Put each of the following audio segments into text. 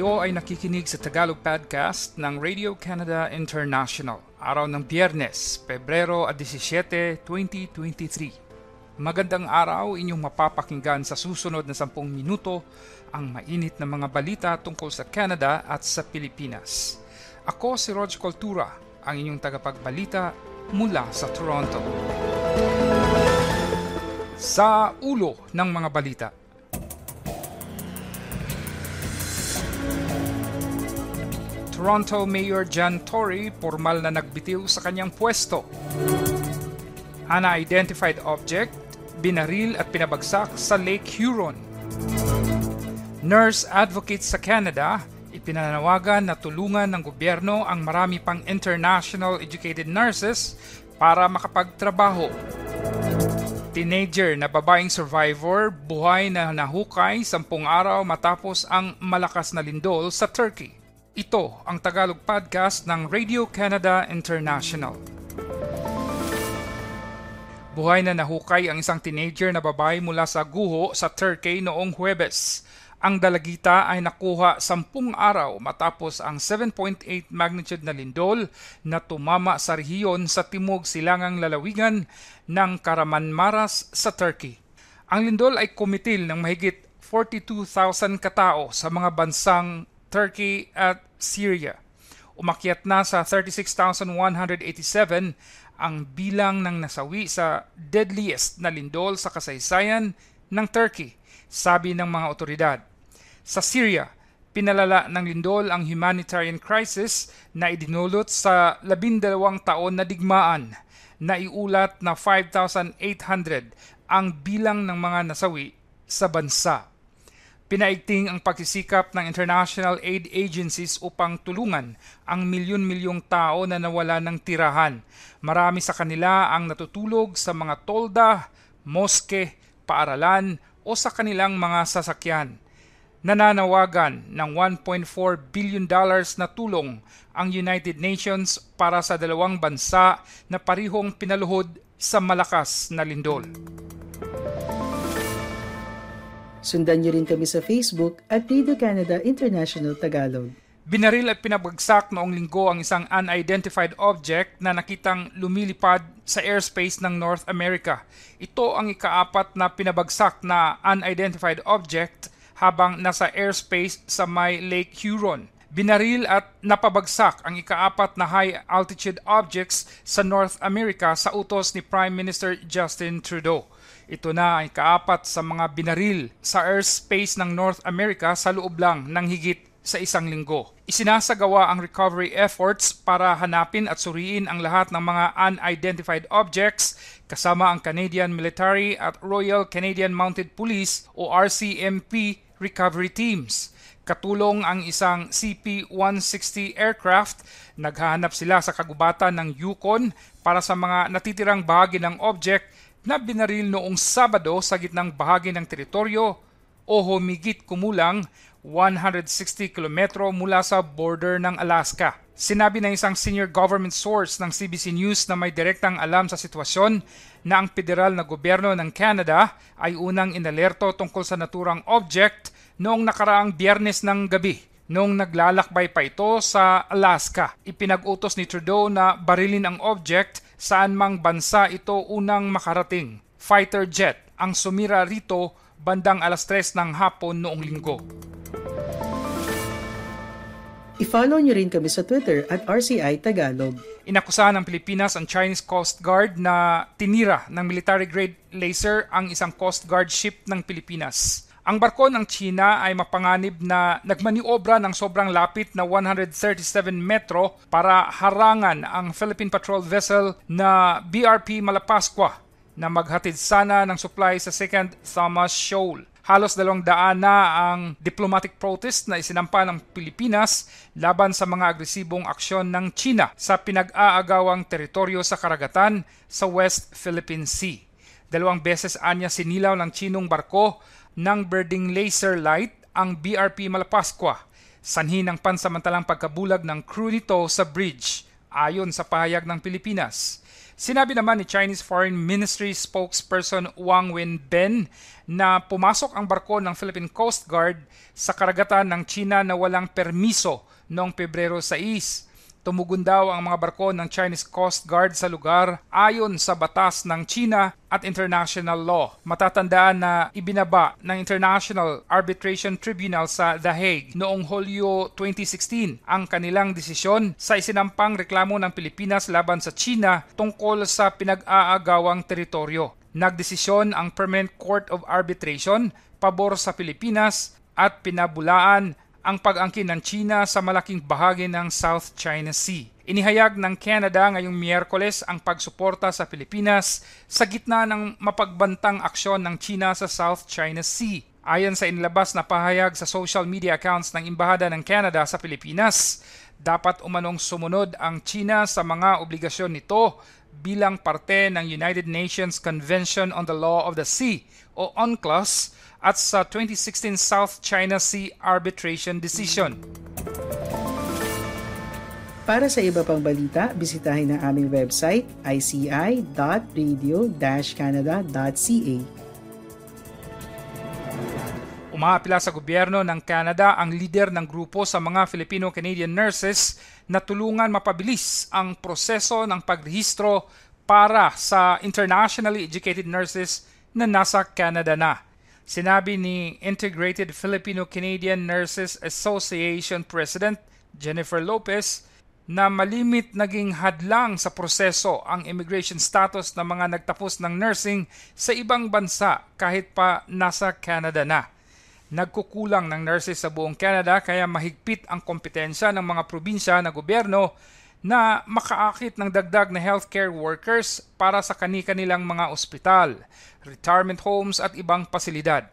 Kayo ay nakikinig sa Tagalog Podcast ng Radio Canada International, araw ng Biyernes, Pebrero 17, 2023. Magandang araw, inyong mapapakinggan sa susunod na 10 minuto ang mainit na mga balita tungkol sa Canada at sa Pilipinas. Ako si Rodge Cultura, ang inyong tagapagbalita mula sa Toronto. Sa ulo ng mga balita. Toronto Mayor John Tory pormal na nagbitiw sa kanyang pwesto. Unidentified object, binaril at pinabagsak sa Lake Huron. Nurse advocates sa Canada, ipinanawagan na tulungan ng gobyerno ang marami pang international educated nurses para makapagtrabaho. Teenager na babaeng survivor, buhay na nahukay 10 araw matapos ang malakas na lindol sa Turkey. Ito ang Tagalog Podcast ng Radio Canada International. Buhay na nahukay ang isang teenager na babae mula sa guho sa Turkey noong Huwebes. Ang dalagita ay nakuha 10 araw matapos ang 7.8 magnitude na lindol na tumama sa rehiyon sa timog silangang lalawigan ng Karamanmaras sa Turkey. Ang lindol ay kumitil ng mahigit 42,000 katao sa mga bansang Turkey at Syria. Umakyat na sa 36,187 ang bilang ng nasawi sa deadliest na lindol sa kasaysayan ng Turkey, sabi ng mga otoridad. Sa Syria, pinalala ng lindol ang humanitarian crisis na idinulot sa 12 taon na digmaan. Naiulat na 5,800 ang bilang ng mga nasawi sa bansa. Pinaigting ang pagsisikap ng international aid agencies upang tulungan ang milyon-milyong tao na nawala ng tirahan. Marami sa kanila ang natutulog sa mga tolda, moske, paaralan o sa kanilang mga sasakyan. Nananawagan ng $1.4 billion na tulong ang United Nations para sa 2 bansa na parihong pinaluhod sa malakas na lindol. Sundan niyo rin kami sa Facebook at Radio Canada International Tagalog. Binaril at pinabagsak noong Linggo ang isang unidentified object na nakitang lumilipad sa airspace ng North America. Ito ang ika-4 na pinabagsak na unidentified object habang nasa airspace sa may Lake Huron. Binaril at napabagsak ang ika-4 na high-altitude objects sa North America sa utos ni Prime Minister Justin Trudeau. Ito na ang ika-4 sa mga binaril sa airspace ng North America sa loob lang ng higit sa 1 linggo. Isinasagawa ang recovery efforts para hanapin at suriin ang lahat ng mga unidentified objects kasama ang Canadian Military at Royal Canadian Mounted Police o RCMP recovery teams. Katulong ang isang CP-160 aircraft, naghahanap sila sa kagubatan ng Yukon para sa mga natitirang bahagi ng object na binaril noong Sabado sa gitnang bahagi ng teritoryo o humigit kumulang 160 kilometro mula sa border ng Alaska. Sinabi ng isang senior government source ng CBC News na may direktang alam sa sitwasyon na ang federal na gobyerno ng Canada ay unang inalerto tungkol sa naturang object noong nakaraang Biyernes ng gabi, noong naglalakbay pa ito sa Alaska. Ipinag-utos ni Trudeau na barilin ang object saan mang bansa ito unang makarating. Fighter jet ang sumira rito bandang 3:00 p.m. noong Linggo. I-follow niyo rin kami sa Twitter at RCI Tagalog. Inakusahan ng Pilipinas ang Chinese Coast Guard na tinira ng military-grade laser ang isang Coast Guard ship ng Pilipinas. Ang barko ng China ay mapanganib na nagmaniobra ng sobrang lapit na 137 metro para harangan ang Philippine patrol vessel na BRP Malapascua na maghatid sana ng supply sa Second Thomas Shoal. Halos 200 na ang diplomatic protest na isinampa ng Pilipinas laban sa mga agresibong aksyon ng China sa pinag-aagawang teritoryo sa karagatan sa West Philippine Sea. 2 beses anya sinilaw ng Chinong barko ng birding laser light ang BRP Malapascua, sanhi ng pansamantalang pagkabulag ng crew nito sa bridge, ayon sa pahayag ng Pilipinas. Sinabi naman ni Chinese Foreign Ministry spokesperson Wang Wenbin na pumasok ang barko ng Philippine Coast Guard sa karagatan ng China na walang permiso noong Pebrero 6. Tumugon daw ang mga barko ng Chinese Coast Guard sa lugar ayon sa batas ng China at international law. Matatandaan na ibinaba ng International Arbitration Tribunal sa The Hague noong Hulyo 2016 ang kanilang desisyon sa isinampang reklamo ng Pilipinas laban sa China tungkol sa pinag-aagawang teritoryo. Nagdesisyon ang Permanent Court of Arbitration pabor sa Pilipinas at pinabulaan ang pag-angkin ng China sa malaking bahagi ng South China Sea. Inihayag ng Canada ngayong Miyerkules ang pagsuporta sa Pilipinas sa gitna ng mapagbantang aksyon ng China sa South China Sea. Ayon sa inilabas na pahayag sa social media accounts ng Embahada ng Canada sa Pilipinas, dapat umanong sumunod ang China sa mga obligasyon nito bilang parte ng United Nations Convention on the Law of the Sea o UNCLOS at sa 2016 South China Sea Arbitration Decision. Para sa iba pang balita, bisitahin ang aming website ici.radio-canada.ca. Umaapila sa gobyerno ng Canada ang lider ng grupo sa mga Filipino-Canadian nurses na tulungan mapabilis ang proseso ng pagrehistro para sa internationally educated nurses na nasa Canada na. Sinabi ni Integrated Filipino-Canadian Nurses Association President Jennifer Lopez na malimit naging hadlang sa proseso ang immigration status ng mga nagtapos ng nursing sa ibang bansa kahit pa nasa Canada na. Nagkukulang ng nurses sa buong Canada kaya mahigpit ang kompetensya ng mga probinsya na gobyerno na makaakit ng dagdag na healthcare workers para sa kani-kanilang mga ospital, retirement homes at ibang pasilidad.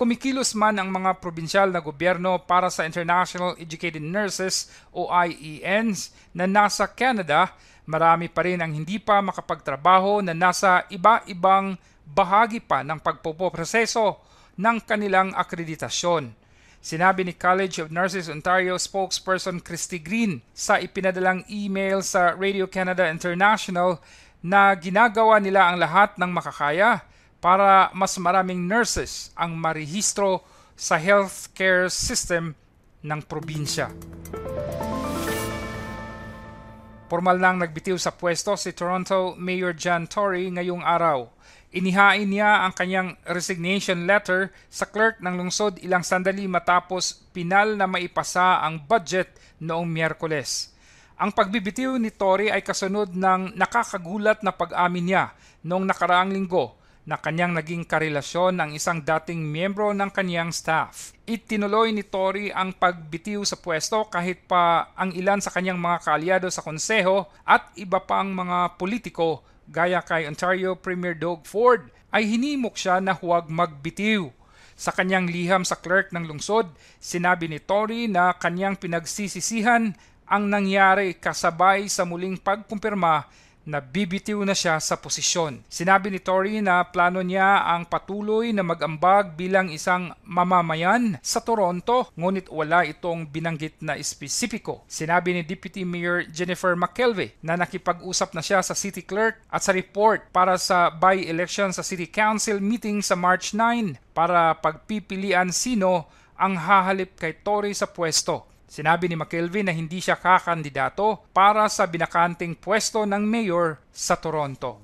Kumikilos man ang mga probinsyal na gobyerno para sa International Educated Nurses o IENs na nasa Canada, marami pa rin ang hindi pa makapagtrabaho na nasa iba-ibang bahagi pa ng pagpoproseso ng kanilang akreditasyon. Sinabi ni College of Nurses Ontario spokesperson Christy Green sa ipinadalang email sa Radio Canada International na ginagawa nila ang lahat ng makakaya para mas maraming nurses ang marehistro sa healthcare system ng probinsya. Formal lang nagbitiw sa pwesto si Toronto Mayor John Tory ngayong araw. Inihain niya ang kanyang resignation letter sa clerk ng lungsod ilang sandali matapos pinal na maipasa ang budget noong Miyerkules. Ang pagbibitiw ni Tory ay kasunod ng nakakagulat na pag-amin niya noong nakaraang linggo na kanyang naging karelasyon ng isang dating miyembro ng kanyang staff. Itinuloy ni Tory ang pagbitiw sa pwesto kahit pa ang ilan sa kanyang mga kaalyado sa konseho at iba pang mga politiko gaya kay Ontario Premier Doug Ford ay hinimok siya na huwag magbitiw. Sa kanyang liham sa clerk ng lungsod, sinabi ni Tory na kanyang pinagsisisihan ang nangyari kasabay sa muling pagkumpirma na bibitiw na siya sa posisyon. Sinabi ni Tory na plano niya ang patuloy na mag-ambag bilang isang mamamayan sa Toronto, ngunit wala itong binanggit na espesipiko. Sinabi ni Deputy Mayor Jennifer McKelvey na nakipag-usap na siya sa City Clerk at sa report para sa by-election sa City Council meeting sa March 9 para pagpipilian sino ang hahalip kay Tory sa pwesto. Sinabi ni McKelvey na hindi siya kakandidato para sa binakanting pwesto ng mayor sa Toronto.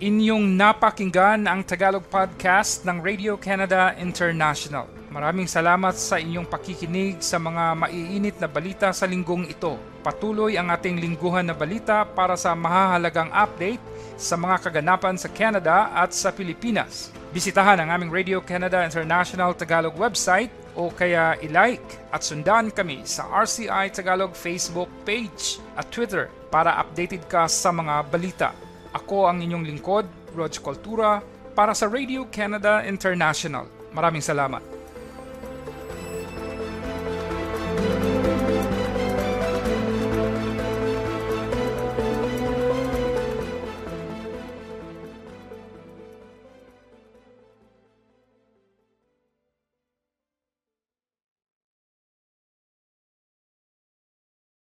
Inyong napakinggan ang Tagalog podcast ng Radio Canada International. Maraming salamat sa inyong pakikinig sa mga maiinit na balita sa linggong ito. Patuloy ang ating lingguhan na balita para sa mahahalagang update sa mga kaganapan sa Canada at sa Pilipinas. Bisitahan ang aming Radio Canada International Tagalog website o kaya ilike at sundan kami sa RCI Tagalog Facebook page at Twitter para updated ka sa mga balita. Ako ang inyong lingkod, Rodge Cultura, para sa Radio Canada International. Maraming salamat.